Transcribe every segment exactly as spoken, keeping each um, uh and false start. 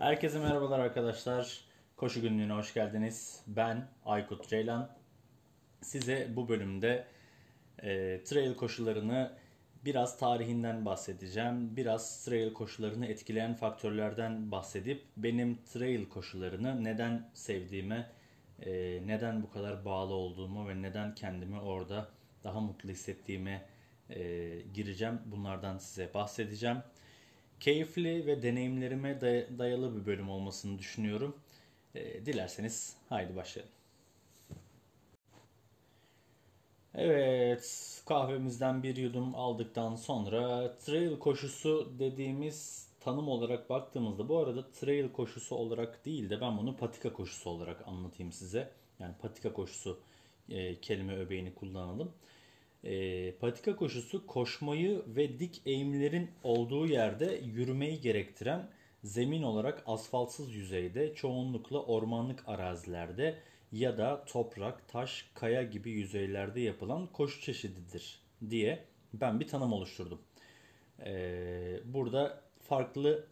Herkese merhabalar arkadaşlar. Koşu günlüğüne hoş geldiniz. Ben Aykut Ceylan. Size bu bölümde e, trail koşularını biraz tarihinden bahsedeceğim. Biraz trail koşularını etkileyen faktörlerden bahsedip benim trail koşularını neden sevdiğime, e, neden bu kadar bağlı olduğumu ve neden kendimi orada daha mutlu hissettiğime e, gireceğim. Bunlardan size bahsedeceğim. Keyifli ve deneyimlerime dayalı bir bölüm olmasını düşünüyorum. E, dilerseniz haydi başlayalım. Evet, kahvemizden bir yudum aldıktan sonra trail koşusu dediğimiz tanım olarak baktığımızda, bu arada trail koşusu olarak değil de ben bunu patika koşusu olarak anlatayım size. Yani patika koşusu e, kelime öbeğini kullanalım. E, patika koşusu koşmayı ve dik eğimlerin olduğu yerde yürümeyi gerektiren zemin olarak asfaltsız yüzeyde, çoğunlukla ormanlık arazilerde ya da toprak, taş, kaya gibi yüzeylerde yapılan koşu çeşididir diye ben bir tanım oluşturdum. E, burada farklı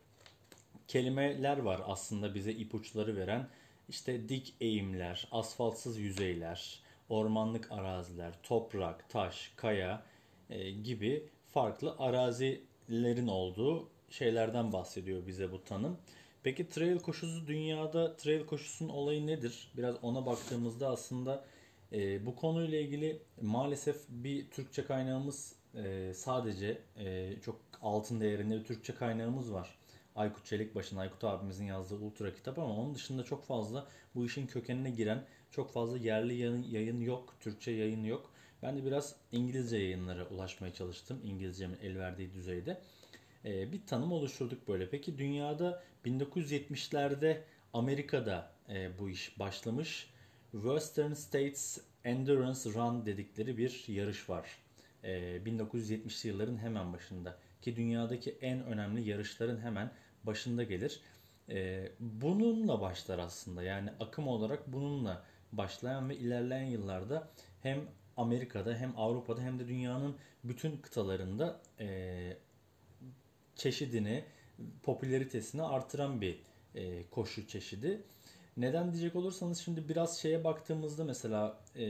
kelimeler var aslında bize ipuçları veren. İşte dik eğimler, asfaltsız yüzeyler, ormanlık araziler, toprak, taş, kaya e, gibi farklı arazilerin olduğu şeylerden bahsediyor bize bu tanım. Peki trail koşusu dünyada, trail koşusunun olayı nedir? Biraz ona baktığımızda aslında e, bu konuyla ilgili maalesef bir Türkçe kaynağımız e, sadece e, çok altın değerinde bir Türkçe kaynağımız var. Aykut Çelikbaşı'nın, Aykut abimizin yazdığı Ultra kitap, ama onun dışında çok fazla bu işin kökenine giren çok fazla yerli yayın, yayın yok, Türkçe yayın yok. Ben de biraz İngilizce yayınlara ulaşmaya çalıştım, İngilizcemin el verdiği düzeyde. Ee, bir tanım oluşturduk böyle. Peki dünyada bin dokuz yüz yetmişlerde Amerika'da e, bu iş başlamış. Western States Endurance Run dedikleri bir yarış var. E, bin dokuz yüz yetmişli yılların hemen başında. Ki dünyadaki en önemli yarışların hemen başında gelir. Ee, bununla başlar aslında, yani akım olarak bununla başlayan ve ilerleyen yıllarda hem Amerika'da hem Avrupa'da hem de dünyanın bütün kıtalarında e, çeşidini, popülaritesini artıran bir e, koşu çeşidi. Neden diyecek olursanız, şimdi biraz şeye baktığımızda mesela e,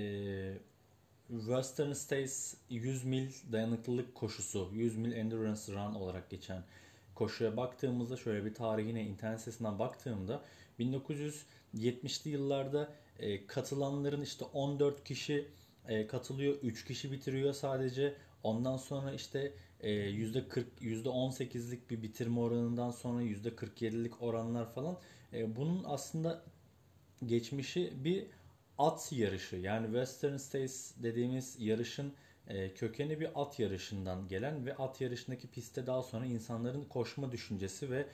Western States yüz mil dayanıklılık koşusu, yüz mil endurance run olarak geçen koşuya baktığımızda, şöyle bir tarihine, internet sitesinden baktığımda bin dokuz yüz yetmişli yıllarda e, katılanların işte on dört kişi e, katılıyor, üç kişi bitiriyor sadece. Ondan sonra işte e, yüzde kırk, yüzde on sekizlik bir bitirme oranından sonra yüzde kırk yedilik oranlar falan. E, bunun aslında geçmişi bir at yarışı, yani Western States dediğimiz yarışın kökeni bir at yarışından gelen ve at yarışındaki pistte daha sonra insanların koşma düşüncesi ve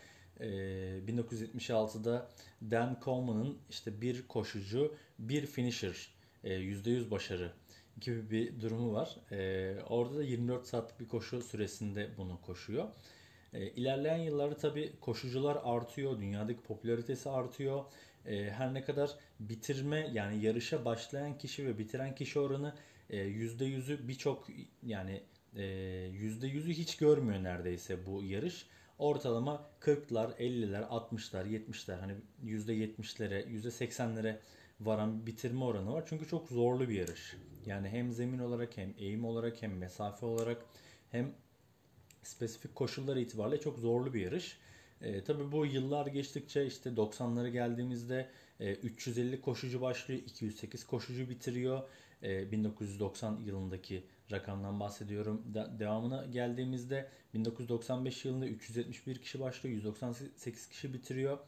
bin dokuz yüz yetmiş altıda Dan Coleman'ın işte bir koşucu, bir finisher, yüzde yüz başarı gibi bir durumu var. Orada da yirmi dört saatlik bir koşu süresinde bunu koşuyor. İlerleyen yıllarda tabii koşucular artıyor, dünyadaki popülaritesi artıyor. Her ne kadar bitirme, yani yarışa başlayan kişi ve bitiren kişi oranı yüzde yüzü birçok, yani yüzde yüzü hiç görmüyor neredeyse bu yarış. Ortalama kırklar, elliler, altmışlar, yetmişler, hani yüzde yetmişlere, yüzde seksenlere varan bitirme oranı var. Çünkü çok zorlu bir yarış. Yani hem zemin olarak, hem eğim olarak, hem mesafe olarak, hem spesifik koşulları itibariyle çok zorlu bir yarış. E, tabii bu yıllar geçtikçe işte doksanlara geldiğimizde e, üç yüz elli koşucu başlıyor, iki yüz sekiz koşucu bitiriyor. E, bin dokuz yüz doksan yılındaki rakamdan bahsediyorum. De- devamına geldiğimizde bin dokuz yüz doksan beş yılında üç yüz yetmiş bir kişi başlıyor, yüz doksan sekiz kişi bitiriyor.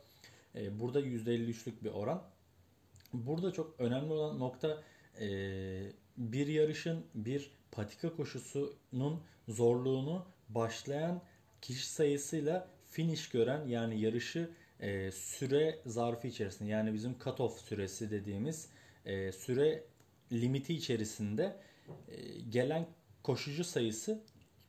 E, burada yüzde elli üçlük bir oran. Burada çok önemli olan nokta e, bir yarışın, bir patika koşusunun zorluğunu başlayan kişi sayısıyla finish gören, yani yarışı e, süre zarfı içerisinde, yani bizim cut-off süresi dediğimiz e, süre limiti içerisinde e, gelen koşucu sayısı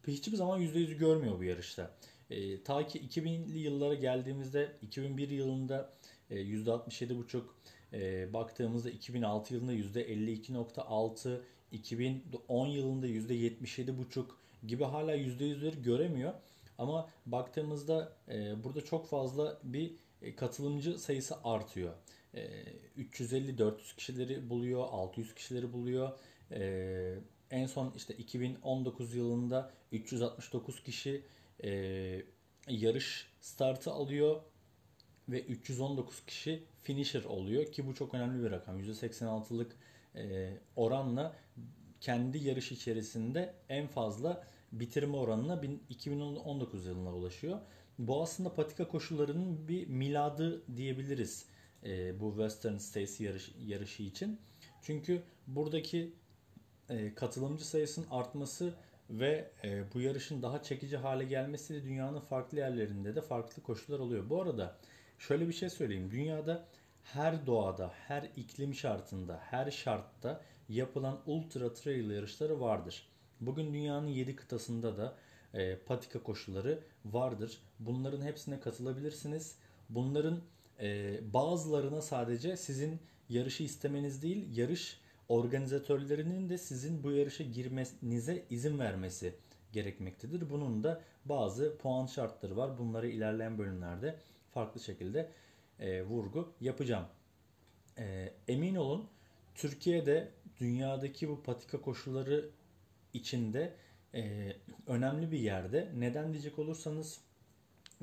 hiçbir zaman yüzde yüzü görmüyor bu yarışta. E, ta ki iki binli yıllara geldiğimizde iki bin bir yılında e, yüzde altmış yedi buçuk, e, baktığımızda iki bin altı yılında yüzde elli iki nokta altı, iki bin on yılında yüzde yetmiş yedi buçuk gibi hala yüzde yüzleri göremiyor. Ama baktığımızda e, burada çok fazla bir katılımcı sayısı artıyor. E, üç yüz elli dört yüz kişileri buluyor, altı yüz kişileri buluyor. E, en son işte iki bin on dokuz yılında üç yüz altmış dokuz kişi e, yarış startı alıyor ve üç yüz on dokuz kişi finisher oluyor ki bu çok önemli bir rakam. yüzde seksen altılık e, oranla kendi yarış içerisinde en fazla bitirme oranına iki bin on dokuz yılına ulaşıyor. Bu aslında patika koşularının bir miladı diyebiliriz e, bu Western States yarış, yarışı için. Çünkü buradaki e, katılımcı sayısının artması ve e, bu yarışın daha çekici hale gelmesiyle dünyanın farklı yerlerinde de farklı koşular oluyor. Bu arada şöyle bir şey söyleyeyim. Dünyada her doğada, her iklim şartında, her şartta yapılan ultra trail yarışları vardır. Bugün dünyanın yedi kıtasında da e, patika koşuları vardır. Bunların hepsine katılabilirsiniz. Bunların e, bazılarına sadece sizin yarışı istemeniz değil, yarış organizatörlerinin de sizin bu yarışa girmenize izin vermesi gerekmektedir. Bunun da bazı puan şartları var. Bunları ilerleyen bölümlerde farklı şekilde e, vurgu yapacağım. E, emin olun, Türkiye'de dünyadaki bu patika koşuları içinde e, önemli bir yerde. Neden diyecek olursanız,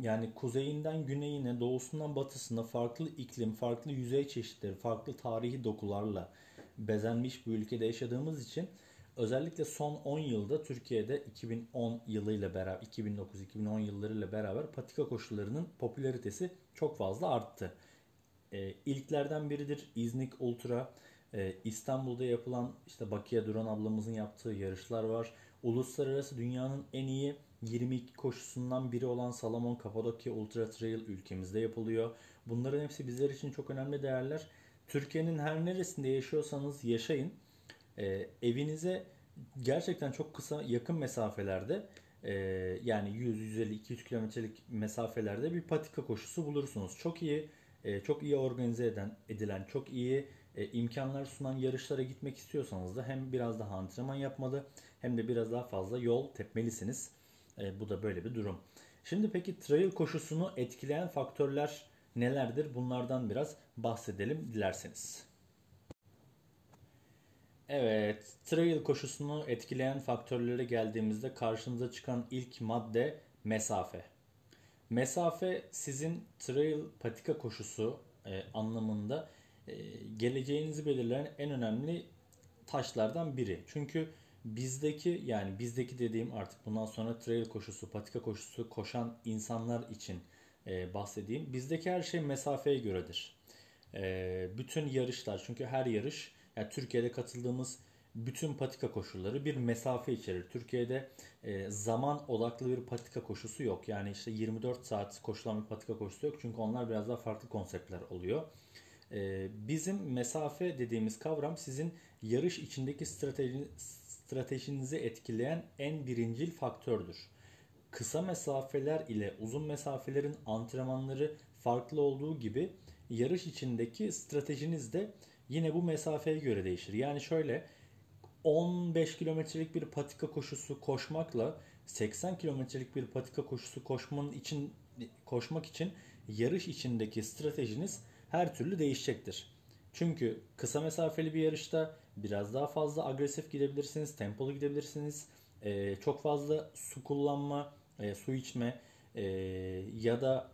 yani kuzeyinden güneyine, doğusundan batısına farklı iklim, farklı yüzey çeşitleri, farklı tarihi dokularla bezenmiş bir ülkede yaşadığımız için özellikle son on yılda Türkiye'de iki bin on yılıyla beraber, iki bin dokuz iki bin on yıllarıyla beraber patika koşularının popülaritesi çok fazla arttı. E, ilklerden biridir İznik Ultra. E, İstanbul'da yapılan işte Bakiye Duran ablamızın yaptığı yarışlar var. Uluslararası dünyanın en iyi yirmi iki koşusundan biri olan Salomon Kapadokya Ultra Trail ülkemizde yapılıyor. Bunların hepsi bizler için çok önemli değerler. Türkiye'nin her neresinde yaşıyorsanız yaşayın. E, evinize gerçekten çok kısa, yakın mesafelerde e, yani yüz yüz elli iki yüz kilometrelik mesafelerde bir patika koşusu bulursunuz. Çok iyi, e, çok iyi organize eden, edilen, çok iyi e, imkanlar sunan yarışlara gitmek istiyorsanız da hem biraz daha antrenman yapmalı hem de biraz daha fazla yol tepmelisiniz. E, bu da böyle bir durum. Şimdi peki trail koşusunu etkileyen faktörler nelerdir? Bunlardan biraz bahsedelim dilerseniz. Evet, trail koşusunu etkileyen faktörlere geldiğimizde karşımıza çıkan ilk madde mesafe. Mesafe sizin trail patika koşusu e, anlamında e, geleceğinizi belirleyen en önemli taşlardan biri. Çünkü bizdeki, yani bizdeki dediğim artık bundan sonra trail koşusu, patika koşusu koşan insanlar için e, bahsedeyim. Bizdeki her şey mesafeye göredir. E, bütün yarışlar, çünkü her yarış, yani Türkiye'de katıldığımız bütün patika koşuları bir mesafe içerir. Türkiye'de e, zaman odaklı bir patika koşusu yok. Yani işte yirmi dört saat koşulan bir patika koşusu yok. Çünkü onlar biraz daha farklı konseptler oluyor. E, bizim mesafe dediğimiz kavram sizin yarış içindeki strateji, stratejinizi etkileyen en birincil faktördür. Kısa mesafeler ile uzun mesafelerin antrenmanları farklı olduğu gibi yarış içindeki stratejiniz de yine bu mesafeye göre değişir. Yani şöyle, on beş kilometrelik bir patika koşusu koşmakla seksen kilometrelik bir patika koşusu koşmanın için, koşmak için yarış içindeki stratejiniz her türlü değişecektir. Çünkü kısa mesafeli bir yarışta biraz daha fazla agresif gidebilirsiniz, tempolu gidebilirsiniz. Ee, çok fazla su kullanma, e, su içme e, ya da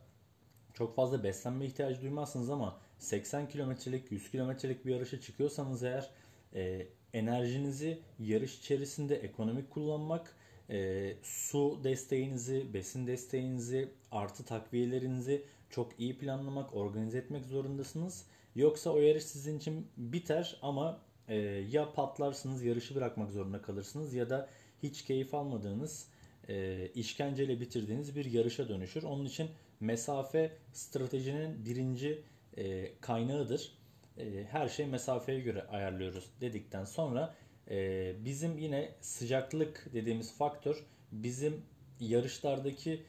çok fazla beslenme ihtiyacı duymazsınız ama seksen kilometrelik, yüz kilometrelik bir yarışa çıkıyorsanız eğer e, enerjinizi yarış içerisinde ekonomik kullanmak, e, su desteğinizi, besin desteğinizi, artı takviyelerinizi çok iyi planlamak, organize etmek zorundasınız. Yoksa o yarış sizin için biter ama e, ya patlarsınız, yarışı bırakmak zorunda kalırsınız ya da hiç keyif almadığınız, e, işkenceyle bitirdiğiniz bir yarışa dönüşür. Onun için mesafe stratejinin birinci e, kaynağıdır. E, her şey mesafeye göre ayarlıyoruz dedikten sonra e, bizim yine sıcaklık dediğimiz faktör bizim yarışlardaki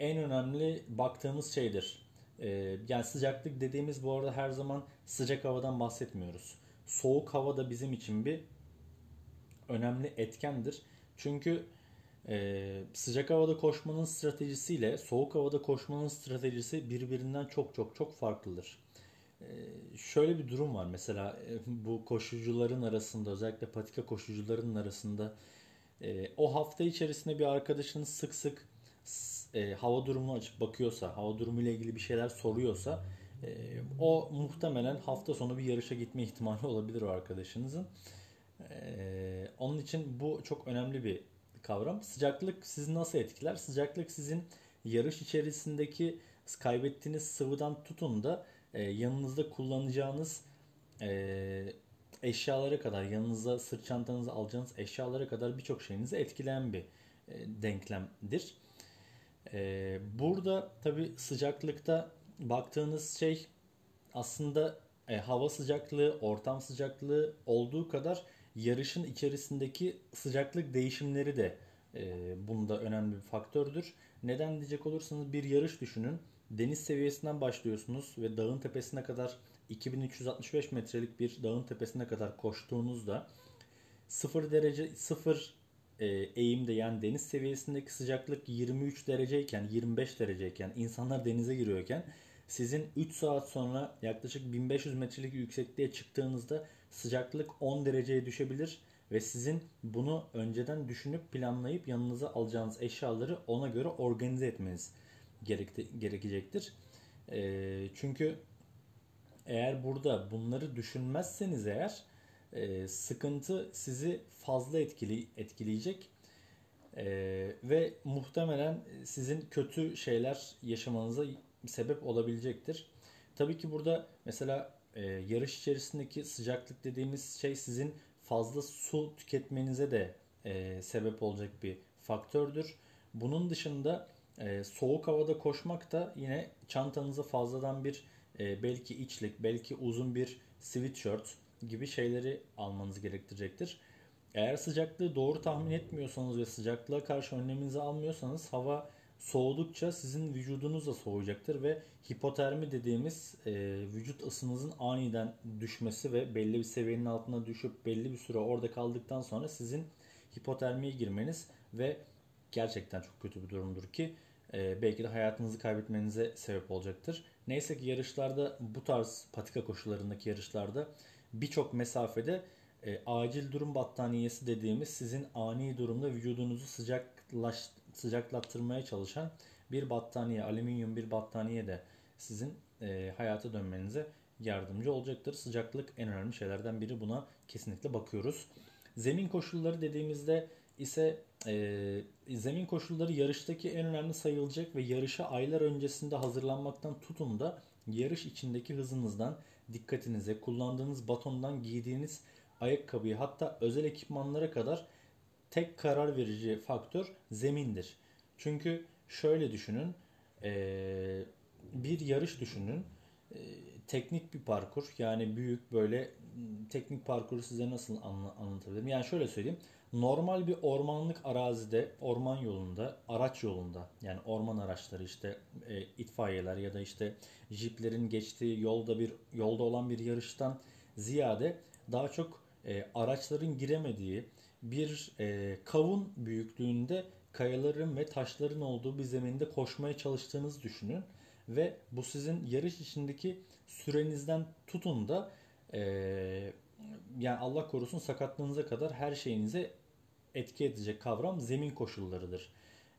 en önemli baktığımız şeydir. E, yani sıcaklık dediğimiz, bu arada her zaman sıcak havadan bahsetmiyoruz. Soğuk hava da bizim için bir önemli etkendir. Çünkü Ee, sıcak havada koşmanın stratejisiyle soğuk havada koşmanın stratejisi birbirinden çok çok çok farklıdır. Ee, şöyle bir durum var mesela bu koşucuların arasında, özellikle patika koşucuların arasında e, o hafta içerisinde bir arkadaşınız sık sık e, hava durumunu açıp bakıyorsa, hava durumuyla ilgili bir şeyler soruyorsa e, o muhtemelen hafta sonu bir yarışa gitme ihtimali olabilir o arkadaşınızın. E, onun için bu çok önemli bir kavram. Sıcaklık sizi nasıl etkiler? Sıcaklık sizin yarış içerisindeki kaybettiğiniz sıvıdan tutun da e, yanınızda kullanacağınız e, eşyalara kadar, yanınıza sırt çantanızı alacağınız eşyalara kadar birçok şeyinizi etkileyen bir e, denklemdir. E, burada tabi sıcaklıkta baktığınız şey aslında e, hava sıcaklığı, ortam sıcaklığı olduğu kadar yarışın içerisindeki sıcaklık değişimleri de e, bunda önemli bir faktördür. Neden diyecek olursanız bir yarış düşünün. Deniz seviyesinden başlıyorsunuz ve dağın tepesine kadar iki bin üç yüz altmış beş metrelik bir dağın tepesine kadar koştuğunuzda sıfır derece sıfır e, eğimde, yani deniz seviyesindeki sıcaklık yirmi üç dereceyken, yirmi beş dereceyken, insanlar denize giriyorken sizin üç saat sonra yaklaşık bin beş yüz metrelik yüksekliğe çıktığınızda sıcaklık on dereceye düşebilir ve sizin bunu önceden düşünüp planlayıp yanınıza alacağınız eşyaları ona göre organize etmeniz gerekecektir. E, çünkü eğer burada bunları düşünmezseniz eğer e, sıkıntı sizi fazla etkili, etkileyecek e, ve muhtemelen sizin kötü şeyler yaşamanıza sebep olabilecektir. Tabii ki burada mesela Ee, yarış içerisindeki sıcaklık dediğimiz şey sizin fazla su tüketmenize de e, sebep olacak bir faktördür. Bunun dışında e, soğuk havada koşmak da yine çantanıza fazladan bir e, belki içlik, belki uzun bir sweatshirt gibi şeyleri almanız gerektirecektir. Eğer sıcaklığı doğru tahmin etmiyorsanız ve sıcaklığa karşı önleminizi almıyorsanız hava soğudukça sizin vücudunuz da soğuyacaktır ve hipotermi dediğimiz e, vücut ısınızın aniden düşmesi ve belli bir seviyenin altına düşüp belli bir süre orada kaldıktan sonra sizin hipotermiye girmeniz ve gerçekten çok kötü bir durumdur ki e, belki de hayatınızı kaybetmenize sebep olacaktır. Neyse ki yarışlarda, bu tarz patika koşularındaki yarışlarda birçok mesafede e, acil durum battaniyesi dediğimiz sizin ani durumda vücudunuzu sıcaklaştırır, sıcaklattırmaya çalışan bir battaniye, alüminyum bir battaniye de sizin e, hayata dönmenize yardımcı olacaktır. Sıcaklık en önemli şeylerden biri, buna kesinlikle bakıyoruz. Zemin koşulları dediğimizde ise e, zemin koşulları yarıştaki en önemli sayılacak ve yarışa aylar öncesinde hazırlanmaktan tutun da yarış içindeki hızınızdan, dikkatinize, kullandığınız batondan giydiğiniz ayakkabıyı, hatta özel ekipmanlara kadar tek karar verici faktör zemindir. Çünkü şöyle düşünün, bir yarış düşünün, teknik bir parkur, yani büyük böyle teknik parkuru size nasıl anlatabilirim? Yani şöyle söyleyeyim, normal bir ormanlık arazide, orman yolunda, araç yolunda, yani orman araçları, işte itfaiyeler ya da işte jiplerin geçtiği yolda bir yolda olan bir yarıştan ziyade daha çok araçların giremediği, bir e, kavun büyüklüğünde kayaların ve taşların olduğu bir zeminde koşmaya çalıştığınızı düşünün ve bu sizin yarış içindeki sürenizden tutun da e, yani Allah korusun sakatlığınıza kadar her şeyinize etki edecek kavram zemin koşullarıdır.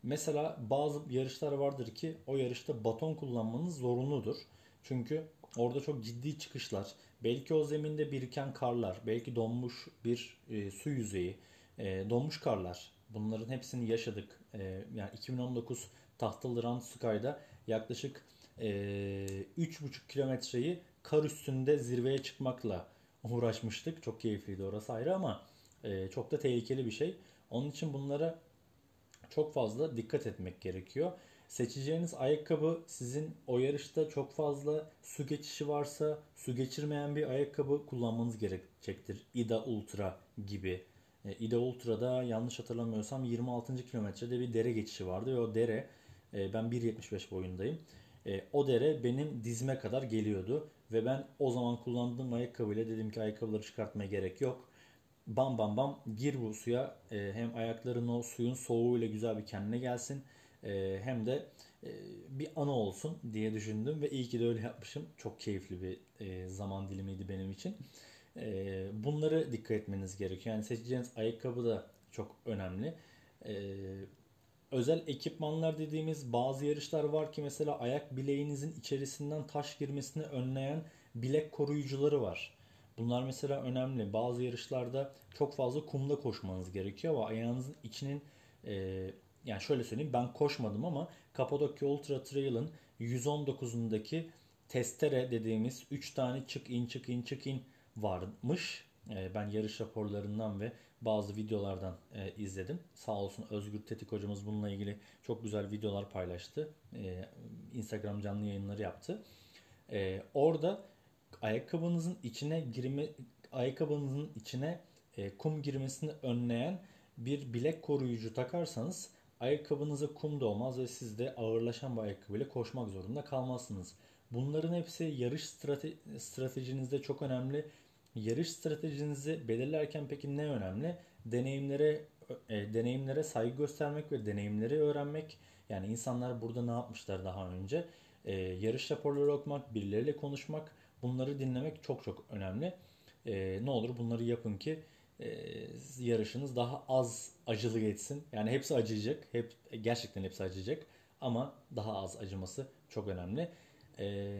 Mesela bazı yarışlar vardır ki o yarışta baton kullanmanız zorunludur. Çünkü orada çok ciddi çıkışlar, belki o zeminde biriken karlar, belki donmuş bir e, su yüzeyi, e, donmuş karlar, bunların hepsini yaşadık. E, yani iki bin on dokuz Tahtalı Run Sky'da yaklaşık e, üç buçuk kilometreyi kar üstünde zirveye çıkmakla uğraşmıştık. Çok keyifliydi, orası ayrı, ama e, çok da tehlikeli bir şey. Onun için bunlara çok fazla dikkat etmek gerekiyor. Seçeceğiniz ayakkabı, sizin o yarışta çok fazla su geçişi varsa su geçirmeyen bir ayakkabı kullanmanız gerekecektir. Ida Ultra gibi. Ida Ultra'da yanlış hatırlamıyorsam yirmi altıncı kilometrede bir dere geçişi vardı ve o dere, ben bir yetmiş beş boyundayım. O dere benim dizime kadar geliyordu ve ben o zaman kullandığım ayakkabıyla dedim ki ayakkabıları çıkartmaya gerek yok. bam bam bam gir bu suya. E, hem ayakların o suyun soğuğuyla güzel bir kendine gelsin. E, hem de e, bir anı olsun diye düşündüm ve iyi ki de öyle yapmışım. Çok keyifli bir e, zaman dilimiydi benim için. E, bunları dikkat etmeniz gerekiyor. Yani seçeceğiniz ayakkabı da çok önemli. E, özel ekipmanlar dediğimiz bazı yarışlar var ki mesela ayak bileğinizin içerisinden taş girmesini önleyen bilek koruyucuları var. Bunlar mesela önemli. Bazı yarışlarda çok fazla kumda koşmanız gerekiyor ama ayağınızın içinin e, yani şöyle söyleyeyim, ben koşmadım ama Kapadokya Ultra Trail'ın yüz on dokuzundaki testere dediğimiz üç tane çık in çık in çık in varmış. E, ben yarış raporlarından ve bazı videolardan e, izledim. Sağ olsun Özgür Tetik hocamız bununla ilgili çok güzel videolar paylaştı. E, Instagram canlı yayınları yaptı. E, orada ayakkabınızın içine girme, ayakkabınızın içine e, kum girmesini önleyen bir bilek koruyucu takarsanız ayakkabınıza kum da olmaz ve siz de ağırlaşan bir ayakkabıyla koşmak zorunda kalmazsınız. Bunların hepsi yarış strate, stratejinizde çok önemli. Yarış stratejinizi belirlerken peki ne önemli? Deneyimlere e, deneyimlere saygı göstermek ve deneyimleri öğrenmek. Yani insanlar burada ne yapmışlar daha önce? E, yarış raporları okumak, birileriyle konuşmak, bunları dinlemek çok çok önemli. E, ne olur bunları yapın ki e, yarışınız daha az acılı geçsin. Yani hepsi acıyacak. Hep, gerçekten hepsi acıyacak. Ama daha az acıması çok önemli. E,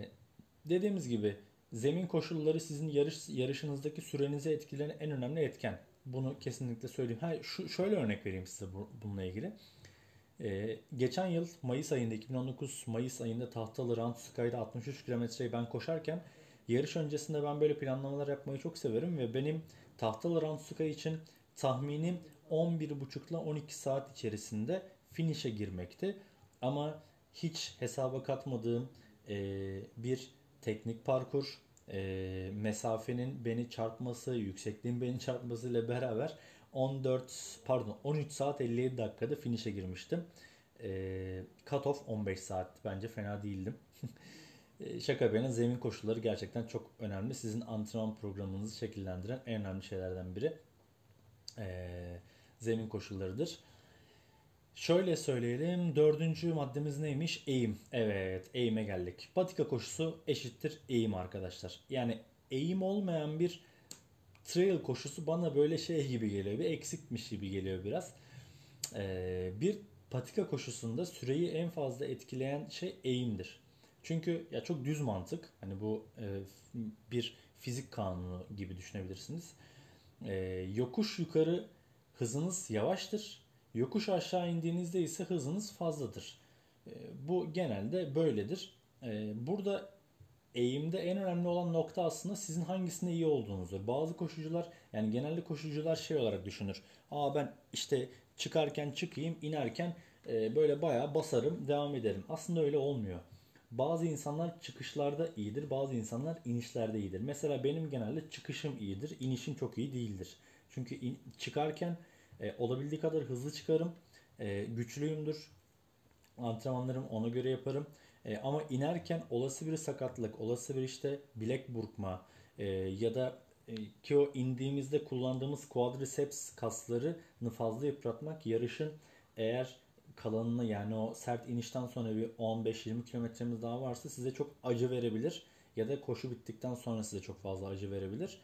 dediğimiz gibi zemin koşulları sizin yarış yarışınızdaki sürenizi etkileyen en önemli etken. Bunu kesinlikle söyleyeyim. Ha, şu, şöyle örnek vereyim size bu, bununla ilgili. Ee, geçen yıl Mayıs ayında iki bin on dokuz Mayıs ayında Tahtalı Round Sky'da altmış üç kilometreyi ben koşarken yarış öncesinde ben böyle planlamalar yapmayı çok severim ve benim Tahtalı Round Sky için tahminim on bir buçuk ile on iki saat içerisinde finish'e girmekti. Ama hiç hesaba katmadığım e, bir teknik parkur, e, mesafenin beni çarpması, yüksekliğin beni çarpması ile beraber on dört pardon on üç saat elli yedi dakikada finish'e girmiştim. E, cut-off on beş saat, bence fena değildim. e, şaka bir yana, zemin koşulları gerçekten çok önemli. Sizin antrenman programınızı şekillendiren en önemli şeylerden biri e, zemin koşullarıdır. Şöyle söyleyelim, dördüncü maddemiz neymiş? Eğim. Evet, eğime geldik. Patika koşusu eşittir eğim arkadaşlar. Yani eğim olmayan bir trail koşusu bana böyle şey gibi geliyor. Bir eksikmiş gibi geliyor biraz. Ee, bir patika koşusunda süreyi en fazla etkileyen şey eğimdir. Çünkü ya çok düz mantık. Hani bu e, bir fizik kanunu gibi düşünebilirsiniz. Ee, yokuş yukarı hızınız yavaştır. Yokuş aşağı indiğinizde ise hızınız fazladır. Bu genelde böyledir. Burada eğimde en önemli olan nokta aslında sizin hangisinde iyi olduğunuzdur. Bazı koşucular, yani genelde koşucular şey olarak düşünür. Aa ben işte çıkarken çıkayım, inerken böyle bayağı basarım, devam ederim. Aslında öyle olmuyor. Bazı insanlar çıkışlarda iyidir, bazı insanlar inişlerde iyidir. Mesela benim genelde çıkışım iyidir, inişim çok iyi değildir. Çünkü in- çıkarken E, olabildiği kadar hızlı çıkarım. E, güçlüyümdür. Antrenmanlarımı ona göre yaparım. E, ama inerken olası bir sakatlık, olası bir işte bilek burkma e, ya da e, ki o indiğimizde kullandığımız quadriceps kaslarını fazla yıpratmak yarışın eğer kalanına, yani o sert inişten sonra bir on beş yirmi kilometremiz daha varsa size çok acı verebilir. Ya da koşu bittikten sonra size çok fazla acı verebilir.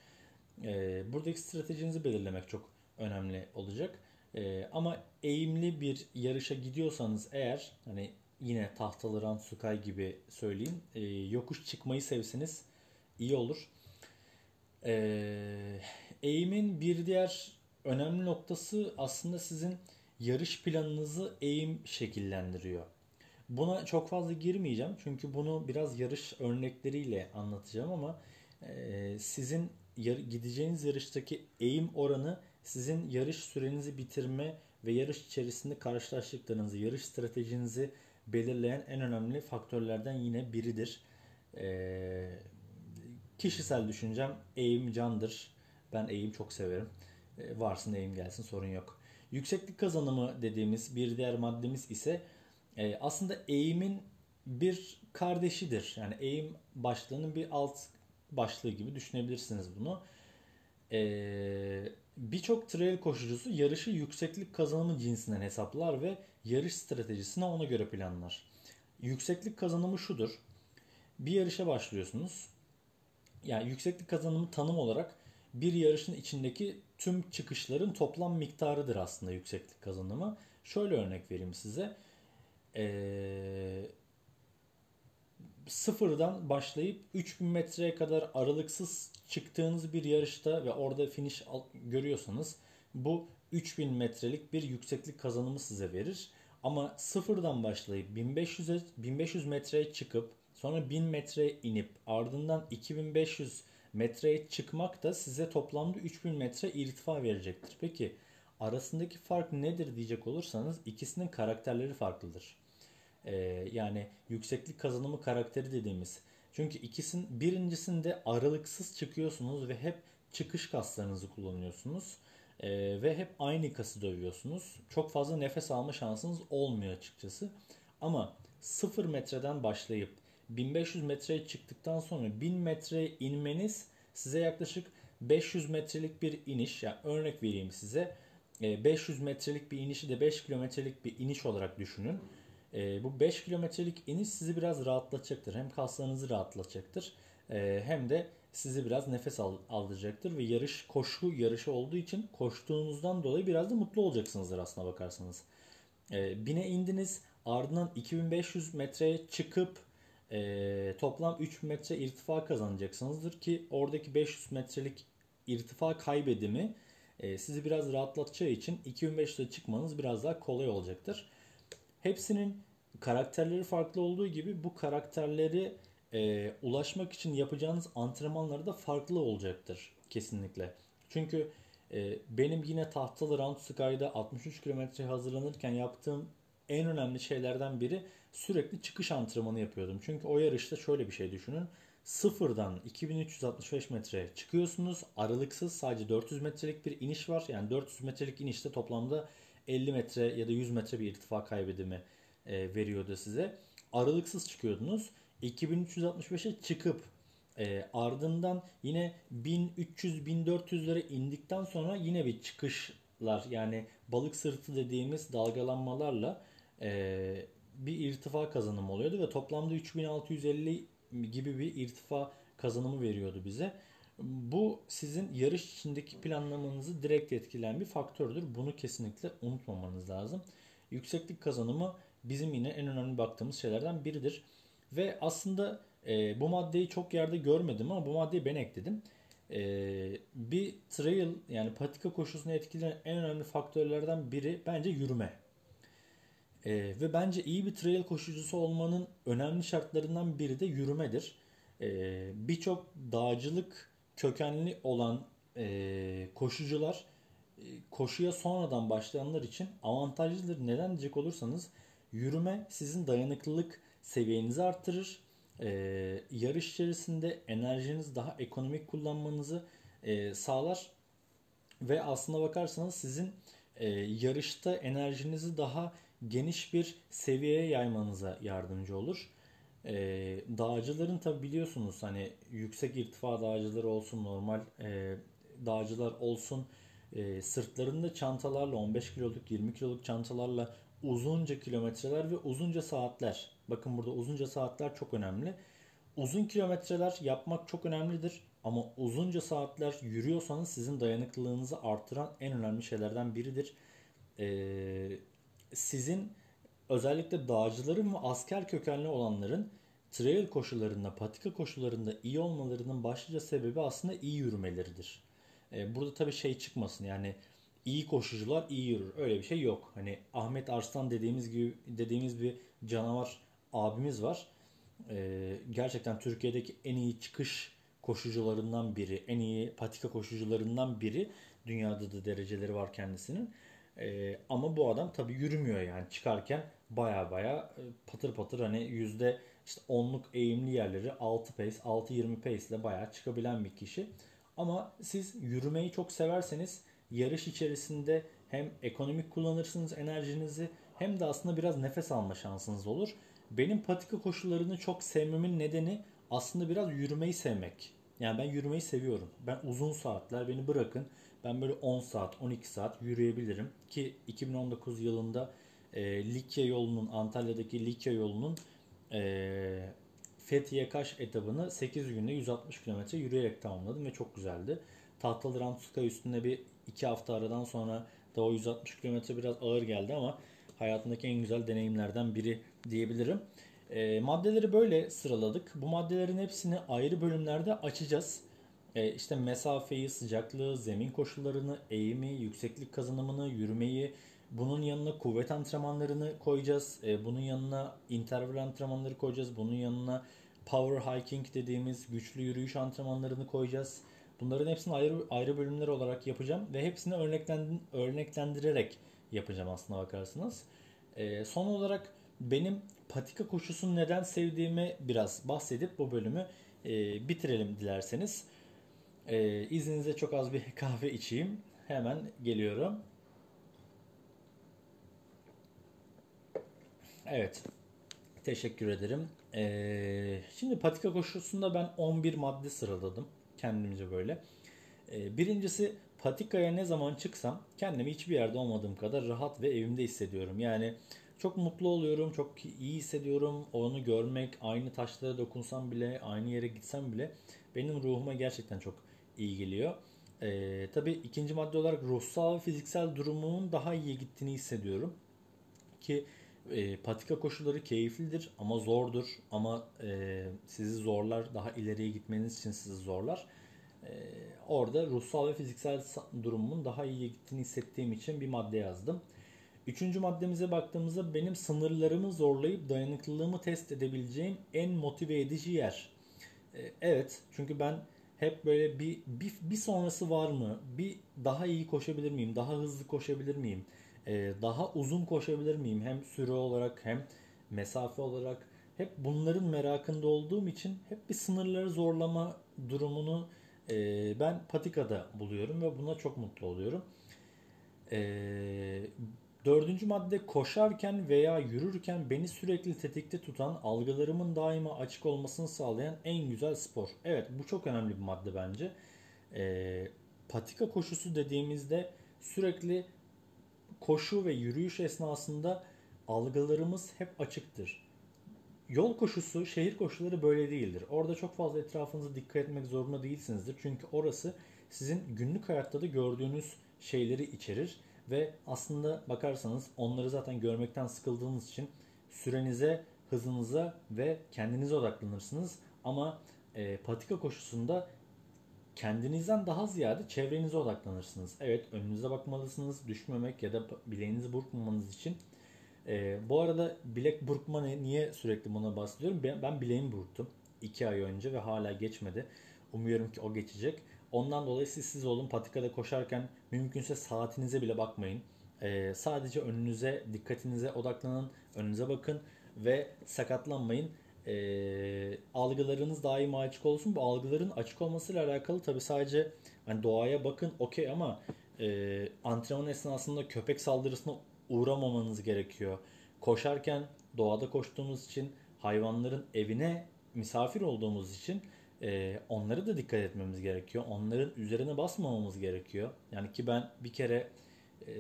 E, buradaki stratejinizi belirlemek çok önemli olacak. Ee, ama eğimli bir yarışa gidiyorsanız eğer, hani yine Tahtalı Round Sky gibi söyleyeyim, e, yokuş çıkmayı sevseniz iyi olur. Ee, eğimin bir diğer önemli noktası aslında sizin yarış planınızı eğim şekillendiriyor. Buna çok fazla girmeyeceğim çünkü bunu biraz yarış örnekleriyle anlatacağım ama e, sizin yar- gideceğiniz yarıştaki eğim oranı sizin yarış sürenizi bitirme ve yarış içerisinde karşılaştıklarınızı, yarış stratejinizi belirleyen en önemli faktörlerden yine biridir. Ee, kişisel düşüncem eğim candır. Ben eğim çok severim. Ee, varsın eğim gelsin, sorun yok. Yükseklik kazanımı dediğimiz bir diğer maddemiz ise e, aslında eğimin bir kardeşidir. Yani eğim başlığının bir alt başlığı gibi düşünebilirsiniz bunu. Eee... Birçok trail koşucusu yarışı yükseklik kazanımı cinsinden hesaplar ve yarış stratejisine ona göre planlar. Yükseklik kazanımı şudur. Bir yarışa başlıyorsunuz. Yani yükseklik kazanımı tanım olarak bir yarışın içindeki tüm çıkışların toplam miktarıdır aslında yükseklik kazanımı. Şöyle örnek vereyim size. Ee, sıfırdan başlayıp üç bin metreye kadar aralıksız çıktığınız bir yarışta ve orada finish görüyorsanız bu üç bin metrelik bir yükseklik kazanımı size verir. Ama sıfırdan başlayıp bin beş yüz metreye çıkıp sonra bin metreye inip ardından iki bin beş yüz metreye çıkmak da size toplamda üç bin metre irtifa verecektir. Peki arasındaki fark nedir diyecek olursanız ikisinin karakterleri farklıdır. Ee, yani yükseklik kazanımı karakteri dediğimiz. Çünkü ikisinin birincisinde aralıksız çıkıyorsunuz ve hep çıkış kaslarınızı kullanıyorsunuz. Ee, ve hep aynı kası dövüyorsunuz. Çok fazla nefes alma şansınız olmuyor açıkçası. Ama sıfır metreden başlayıp bin beş yüz metreye çıktıktan sonra bin metreye inmeniz size yaklaşık beş yüz metrelik bir iniş. Yani örnek vereyim size. beş yüz metrelik bir inişi de beş kilometrelik bir iniş olarak düşünün. Bu beş kilometrelik iniş sizi biraz rahatlatacaktır. Hem kaslarınızı rahatlatacaktır hem de sizi biraz nefes aldıracaktır. Ve yarış koşu yarışı olduğu için koştuğunuzdan dolayı biraz da mutlu olacaksınızdır aslına bakarsanız. bine indiniz, ardından iki bin beş yüz metreye çıkıp Ee, toplam üç bin metre irtifa kazanacaksınızdır ki oradaki beş yüz metrelik irtifa kaybedimi e, sizi biraz rahatlatacağı için iki bin beş yüze çıkmanız biraz daha kolay olacaktır. Hepsinin karakterleri farklı olduğu gibi bu karakterleri e, ulaşmak için yapacağınız antrenmanları da farklı olacaktır kesinlikle. Çünkü e, benim yine tahtalı Round Sky'da altmış üç kilometre hazırlanırken yaptığım en önemli şeylerden biri sürekli çıkış antrenmanı yapıyordum. Çünkü o yarışta şöyle bir şey düşünün. Sıfırdan iki bin üç yüz altmış beş metreye çıkıyorsunuz. Aralıksız sadece dört yüz metrelik bir iniş var. Yani dört yüz metrelik inişte toplamda elli metre ya da yüz metre bir irtifa kaybedimi e, veriyordu size. Aralıksız çıkıyordunuz. iki bin üç yüz altmış beşe çıkıp e, ardından yine bin üç yüz bin dört yüzlere indikten sonra yine bir çıkışlar, yani balık sırtı dediğimiz dalgalanmalarla e, bir irtifa kazanımı oluyordu ve toplamda üç bin altı yüz elli gibi bir irtifa kazanımı veriyordu bize. Bu sizin yarış içindeki planlamanızı direkt etkileyen bir faktördür. Bunu kesinlikle unutmamanız lazım. Yükseklik kazanımı bizim yine en önemli baktığımız şeylerden biridir. Ve aslında e, bu maddeyi çok yerde görmedim ama bu maddeyi ben ekledim. E, bir trail, yani patika koşusunu etkileyen en önemli faktörlerden biri bence yürüme. Ee, ve bence iyi bir trail koşucusu olmanın önemli şartlarından biri de yürümedir. Ee, Birçok dağcılık kökenli olan e, koşucular e, koşuya sonradan başlayanlar için avantajlıdır. Neden diyecek olursanız yürüme sizin dayanıklılık seviyenizi artırır. E, yarış içerisinde enerjinizi daha ekonomik kullanmanızı e, sağlar. Ve aslına bakarsanız sizin e, yarışta enerjinizi daha geniş bir seviyeye yaymanıza yardımcı olur. Ee, dağcıların tabi biliyorsunuz hani yüksek irtifa dağcıları olsun, normal e, dağcılar olsun, e, sırtlarında çantalarla on beş kiloluk yirmi kiloluk çantalarla uzunca kilometreler ve uzunca saatler. Bakın burada uzunca saatler çok önemli. Uzun kilometreler yapmak çok önemlidir ama uzunca saatler yürüyorsanız sizin dayanıklılığınızı artıran en önemli şeylerden biridir. Eee Sizin özellikle dağcıların ve asker kökenli olanların trail koşularında, patika koşularında iyi olmalarının başlıca sebebi aslında iyi yürümeleridir. Ee, burada tabii şey çıkmasın, yani iyi koşucular iyi yürür. Öyle bir şey yok. Hani Ahmet Arslan dediğimiz gibi dediğimiz bir canavar abimiz var. Ee, gerçekten Türkiye'deki en iyi çıkış koşucularından biri, en iyi patika koşucularından biri. Dünyada da dereceleri var kendisinin. Ee, ama bu adam tabii yürümüyor, yani çıkarken baya baya patır patır hani yüzde işte onluk eğimli yerleri altı pace, altı yirmi pace ile baya çıkabilen bir kişi. Ama siz yürümeyi çok severseniz yarış içerisinde hem ekonomik kullanırsınız enerjinizi hem de aslında biraz nefes alma şansınız olur. Benim patika koşularını çok sevmemin nedeni aslında biraz yürümeyi sevmek. Yani ben yürümeyi seviyorum. Ben uzun saatler, beni bırakın. ben böyle on saat on iki saat yürüyebilirim. Ki iki bin on dokuz yılında e, Likya yolunun, Antalya'daki Likya yolunun e, Fethiye Kaş etabını sekiz günde yüz altmış kilometre yürüyerek tamamladım ve çok güzeldi. Tahtalı Ramsuka üstünde bir iki hafta aradan sonra da o yüz altmış kilometre biraz ağır geldi ama hayatımdaki en güzel deneyimlerden biri diyebilirim. E, maddeleri böyle sıraladık. Bu maddelerin hepsini ayrı bölümlerde açacağız. E, işte mesafeyi, sıcaklığı, zemin koşullarını, eğimi, yükseklik kazanımını, yürümeyi, bunun yanına kuvvet antrenmanlarını koyacağız. E, bunun yanına interval antrenmanları koyacağız. Bunun yanına power hiking dediğimiz güçlü yürüyüş antrenmanlarını koyacağız. Bunların hepsini ayrı ayrı bölümler olarak yapacağım ve hepsini örneklendir örneklendirerek yapacağım aslına bakarsınız. E, son olarak benim patika koşusunu neden sevdiğimi biraz bahsedip bu bölümü e, bitirelim dilerseniz. E, izninizle çok az bir kahve içeyim. Hemen geliyorum. Evet. Teşekkür ederim. E, şimdi patika koşusunda ben on bir madde sıraladım. Kendimize böyle. E, birincisi, patikaya ne zaman çıksam kendimi hiçbir yerde olmadığım kadar rahat ve evimde hissediyorum. Yani çok mutlu oluyorum, çok iyi hissediyorum. Onu görmek, aynı taşlara dokunsam bile, aynı yere gitsem bile benim ruhuma gerçekten çok iyi geliyor. Ee, tabii ikinci madde olarak ruhsal ve fiziksel durumumun daha iyi gittiğini hissediyorum. Ki e, patika koşuları keyiflidir ama zordur. Ama e, sizi zorlar, daha ileriye gitmeniz için sizi zorlar. E, orada ruhsal ve fiziksel durumumun daha iyi gittiğini hissettiğim için bir madde yazdım. Üçüncü maddemize baktığımızda benim sınırlarımı zorlayıp dayanıklılığımı test edebileceğim en motive edici yer. Ee, evet, çünkü ben hep böyle bir, bir bir sonrası var mı? Bir daha iyi koşabilir miyim? Daha hızlı koşabilir miyim? Ee, daha uzun koşabilir miyim? Hem süre olarak hem mesafe olarak hep bunların merakında olduğum için hep bir sınırları zorlama durumunu e, ben patikada buluyorum ve buna çok mutlu oluyorum. Eee Dördüncü madde, koşarken veya yürürken beni sürekli tetikte tutan, algılarımın daima açık olmasını sağlayan en güzel spor. Evet, bu çok önemli bir madde bence. E, patika koşusu dediğimizde sürekli koşu ve yürüyüş esnasında algılarımız hep açıktır. Yol koşusu, şehir koşuları böyle değildir. Orada çok fazla etrafınıza dikkat etmek zorunda değilsinizdir. Çünkü orası sizin günlük hayatta da gördüğünüz şeyleri içerir. Ve aslında bakarsanız onları zaten görmekten sıkıldığınız için sürenize, hızınıza ve kendinize odaklanırsınız. Ama e, patika koşusunda kendinizden daha ziyade çevrenize odaklanırsınız. Evet, önünüze bakmalısınız düşmemek ya da bileğinizi burkmamanız için. E, bu arada bilek burkma ne, niye sürekli buna bahsediyorum? Ben, ben bileğimi burktum iki ay önce ve hala geçmedi. Umuyorum ki o geçecek. Ondan dolayı siz siz olun, patikada koşarken mümkünse saatinize bile bakmayın. Ee, sadece önünüze, dikkatinize odaklanın, önünüze bakın ve sakatlanmayın. Ee, algılarınız daima açık olsun. Bu algıların açık olmasıyla alakalı tabii sadece hani doğaya bakın okey ama e, antrenman esnasında köpek saldırısına uğramamanız gerekiyor. Koşarken doğada koştuğumuz için, hayvanların evine misafir olduğumuz için Ee, onlara da dikkat etmemiz gerekiyor. Onların üzerine basmamamız gerekiyor. Yani ki ben bir kere e,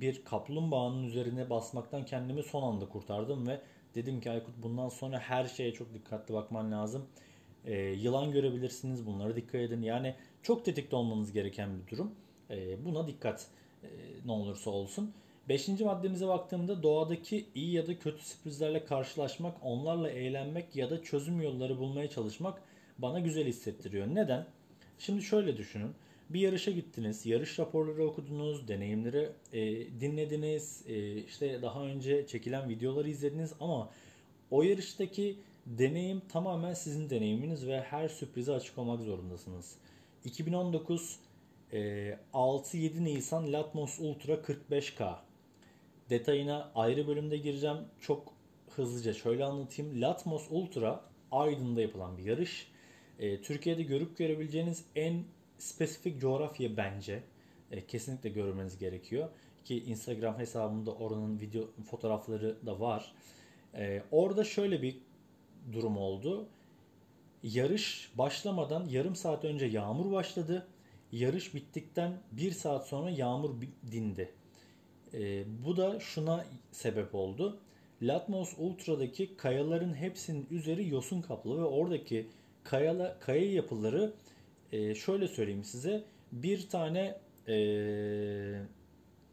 bir kaplumbağanın üzerine basmaktan kendimi son anda kurtardım ve dedim ki Aykut, bundan sonra her şeye çok dikkatli bakman lazım. E, yılan görebilirsiniz, bunlara dikkat edin. Yani çok tetikte olmanız gereken bir durum. E, buna dikkat e, ne olursa olsun. Beşinci maddemize baktığımda doğadaki iyi ya da kötü sürprizlerle karşılaşmak, onlarla eğlenmek ya da çözüm yolları bulmaya çalışmak bana güzel hissettiriyor. Neden? Şimdi şöyle düşünün. Bir yarışa gittiniz, yarış raporları okudunuz, deneyimleri e, dinlediniz, e, işte daha önce çekilen videoları izlediniz ama o yarıştaki deneyim tamamen sizin deneyiminiz ve her sürprize açık olmak zorundasınız. iki bin on dokuz e, altı yedi Nisan Latmos Ultra kırk beş K. Detayına ayrı bölümde gireceğim. Çok hızlıca şöyle anlatayım. Latmos Ultra Aydın'da yapılan bir yarış. Türkiye'de görüp görebileceğiniz en spesifik coğrafya bence. E, kesinlikle görmeniz gerekiyor. Ki Instagram hesabımda oranın video fotoğrafları da var. E, orada şöyle bir durum oldu. Yarış başlamadan yarım saat önce yağmur başladı. yarış bittikten bir saat sonra yağmur dindi. E, bu da şuna sebep oldu. Latmos Ultra'daki kayaların hepsinin üzeri yosun kaplı ve oradaki kayala, kaya yapıları e, şöyle söyleyeyim size, bir tane e,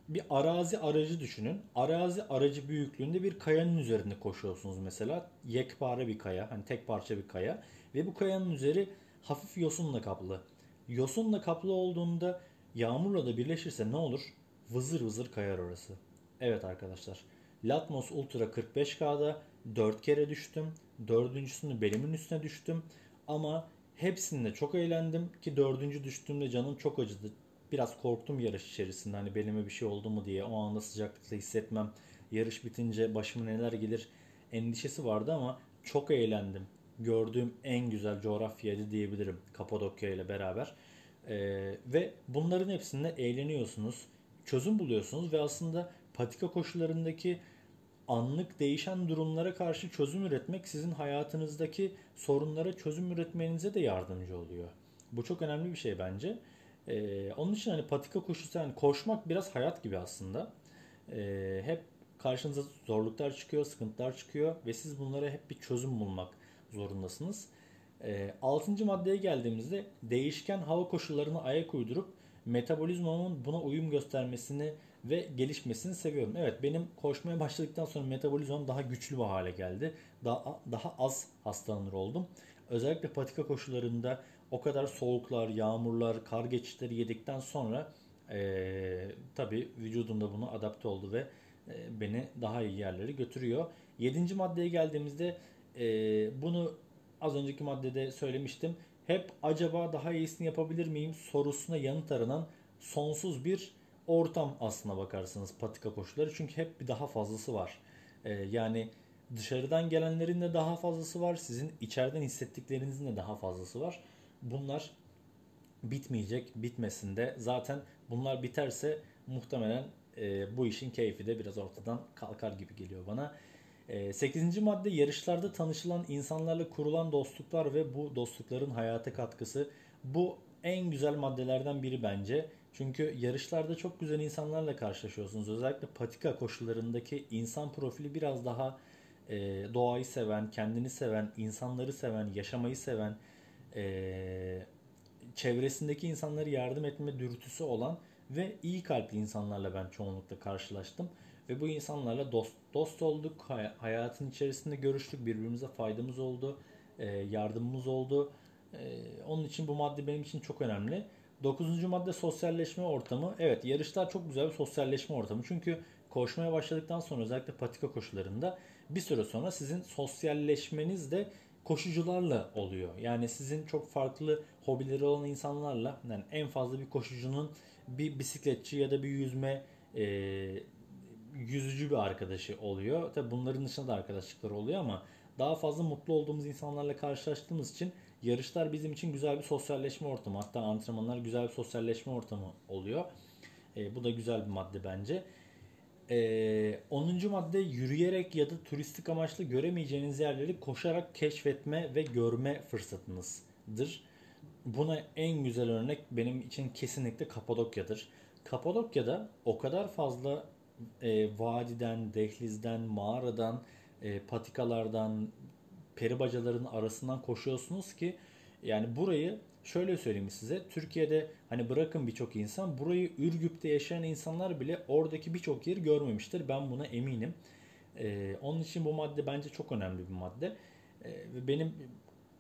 bir arazi aracı düşünün. Arazi aracı büyüklüğünde bir kayanın üzerinde koşuyorsunuz mesela. Yekpare bir kaya, hani tek parça bir kaya ve bu kayanın üzeri hafif yosunla kaplı. Yosunla kaplı olduğunda yağmurla da birleşirse ne olur? Vızır vızır kayar orası. Evet arkadaşlar, Latmos Ultra kırk beş K'da dört kere düştüm. Dördüncüsünü belimin üstüne düştüm. Ama hepsinde çok eğlendim ki dördüncü düştüğümde canım çok acıdı. Biraz korktum yarış içerisinde, hani belime bir şey oldu mu diye, o anda sıcaklıkla hissetmem, yarış bitince başıma neler gelir endişesi vardı ama çok eğlendim. Gördüğüm en güzel coğrafyaydı diyebilirim Kapadokya ile beraber. Ee, ve bunların hepsinde eğleniyorsunuz, çözüm buluyorsunuz ve aslında patika koşularındaki anlık değişen durumlara karşı çözüm üretmek sizin hayatınızdaki sorunlara çözüm üretmenize de yardımcı oluyor. Bu çok önemli bir şey bence. Ee, onun için hani patika koşusu, yani koşmak biraz hayat gibi aslında. Ee, hep karşınıza zorluklar çıkıyor, sıkıntılar çıkıyor ve siz bunlara hep bir çözüm bulmak zorundasınız. Ee, altıncı maddeye geldiğimizde değişken hava koşullarına ayak uydurup metabolizmamın buna uyum göstermesini ve gelişmesini seviyorum. Evet, benim koşmaya başladıktan sonra metabolizmam daha güçlü bir hale geldi. Daha, daha az hastalanır oldum. Özellikle patika koşularında o kadar soğuklar, yağmurlar, kar geçişleri yedikten sonra e, tabii vücudum da buna adapte oldu ve e, beni daha iyi yerlere götürüyor. Yedinci maddeye geldiğimizde e, bunu az önceki maddede söylemiştim. Hep acaba daha iyisini yapabilir miyim sorusuna yanıt aranan sonsuz bir ortam aslına bakarsanız patika koşuları. Çünkü hep bir daha fazlası var. E, yani dışarıdan gelenlerin de daha fazlası var. Sizin içeriden hissettiklerinizin de daha fazlası var. Bunlar bitmeyecek, bitmesin de. Zaten bunlar biterse muhtemelen e, bu işin keyfi de biraz ortadan kalkar gibi geliyor bana. E, sekizinci madde yarışlarda tanışılan insanlarla kurulan dostluklar ve bu dostlukların hayata katkısı. Bu en güzel maddelerden biri bence. Çünkü yarışlarda çok güzel insanlarla karşılaşıyorsunuz. Özellikle patika koşullarındaki insan profili biraz daha e, doğayı seven, kendini seven, insanları seven, yaşamayı seven, Ee, çevresindeki insanlara yardım etme dürtüsü olan ve iyi kalpli insanlarla ben çoğunlukla karşılaştım. Ve bu insanlarla dost, dost olduk, hay- hayatın içerisinde görüştük, birbirimize faydamız oldu, e, yardımımız oldu. E, onun için bu madde benim için çok önemli. Dokuzuncu madde sosyalleşme ortamı. Evet, yarışlar çok güzel bir sosyalleşme ortamı. Çünkü koşmaya başladıktan sonra özellikle patika koşularında bir süre sonra sizin sosyalleşmeniz de koşucularla oluyor. Yani sizin çok farklı hobileri olan insanlarla, yani en fazla bir koşucunun bir bisikletçi ya da bir yüzme e, yüzücü bir arkadaşı oluyor. Tabii bunların dışında da arkadaşlıklar oluyor ama daha fazla mutlu olduğumuz insanlarla karşılaştığımız için yarışlar bizim için güzel bir sosyalleşme ortamı. Hatta antrenmanlar güzel bir sosyalleşme ortamı oluyor. E, bu da güzel bir madde bence. Ee, onuncu madde yürüyerek ya da turistik amaçlı göremeyeceğiniz yerleri koşarak keşfetme ve görme fırsatınızdır. Buna en güzel örnek benim için kesinlikle Kapadokya'dır. Kapadokya'da o kadar fazla e, vadiden, dehlizden, mağaradan, e, patikalardan, peri bacaların arasından koşuyorsunuz ki yani burayı şöyle söyleyeyim size, Türkiye'de hani bırakın birçok insan, burayı Ürgüp'te yaşayan insanlar bile oradaki birçok yeri görmemiştir. Ben buna eminim. Ee, onun için bu madde bence çok önemli bir madde. Ee, benim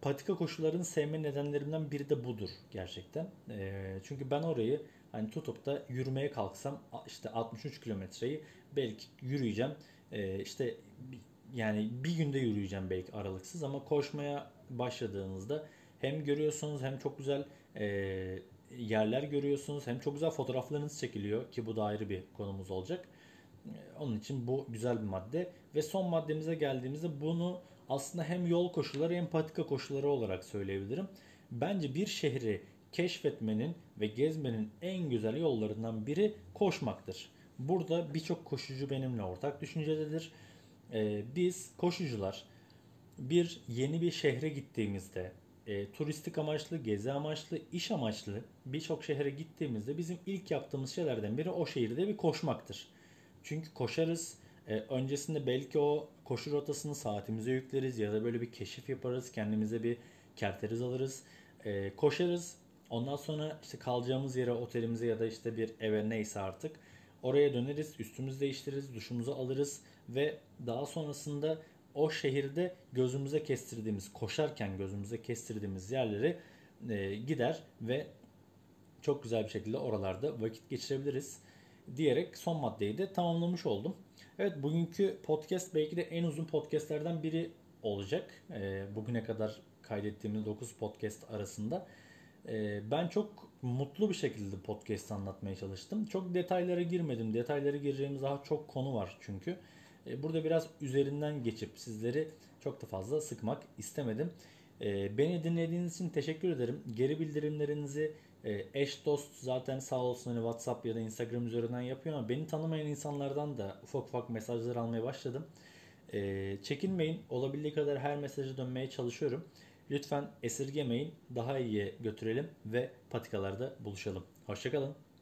patika koşularını sevme nedenlerimden biri de budur gerçekten. Ee, çünkü ben orayı hani tutup da yürümeye kalksam işte altmış üç kilometreyi belki yürüyeceğim. Ee, işte yani bir günde yürüyeceğim belki aralıksız, ama koşmaya başladığınızda hem görüyorsunuz, hem çok güzel e, yerler görüyorsunuz, hem çok güzel fotoğraflarınız çekiliyor ki bu da ayrı bir konumuz olacak. E, onun için bu güzel bir madde. Ve son maddemize geldiğimizde bunu aslında hem yol koşulları hem patika koşulları olarak söyleyebilirim. Bence bir şehri keşfetmenin ve gezmenin en güzel yollarından biri koşmaktır. Burada birçok koşucu benimle ortak düşüncededir. E, biz koşucular bir yeni bir şehre gittiğimizde e, turistik amaçlı, gezi amaçlı, iş amaçlı birçok şehre gittiğimizde bizim ilk yaptığımız şeylerden biri o şehirde bir koşmaktır. Çünkü koşarız. E, öncesinde belki o koşu rotasını saatimize yükleriz ya da böyle bir keşif yaparız. Kendimize bir kerteriz alırız. E, koşarız. Ondan sonra işte kalacağımız yere, otelimize ya da işte bir eve, neyse artık oraya döneriz. Üstümüzü değiştiririz. Duşumuzu alırız. Ve daha sonrasında o şehirde gözümüze kestirdiğimiz, koşarken gözümüze kestirdiğimiz yerleri e, gider ve çok güzel bir şekilde oralarda vakit geçirebiliriz diyerek son maddeyi de tamamlamış oldum. Evet, bugünkü podcast belki de en uzun podcastlerden biri olacak. E, bugüne kadar kaydettiğimiz dokuz podcast arasında. E, ben çok mutlu bir şekilde podcast anlatmaya çalıştım. Çok detaylara girmedim. Detaylara gireceğimiz daha çok konu var çünkü. E, burada biraz üzerinden geçip sizleri çok da fazla sıkmak istemedim. E, beni dinlediğiniz için teşekkür ederim. Geri bildirimlerinizi e, eş dost zaten sağ olsun hani WhatsApp ya da Instagram üzerinden yapıyor ama beni tanımayan insanlardan da ufak ufak mesajlar almaya başladım. E, çekinmeyin. Olabildiği kadar her mesaja dönmeye çalışıyorum. Lütfen esirgemeyin. Daha iyiye götürelim ve patikalarda buluşalım. Hoşça kalın.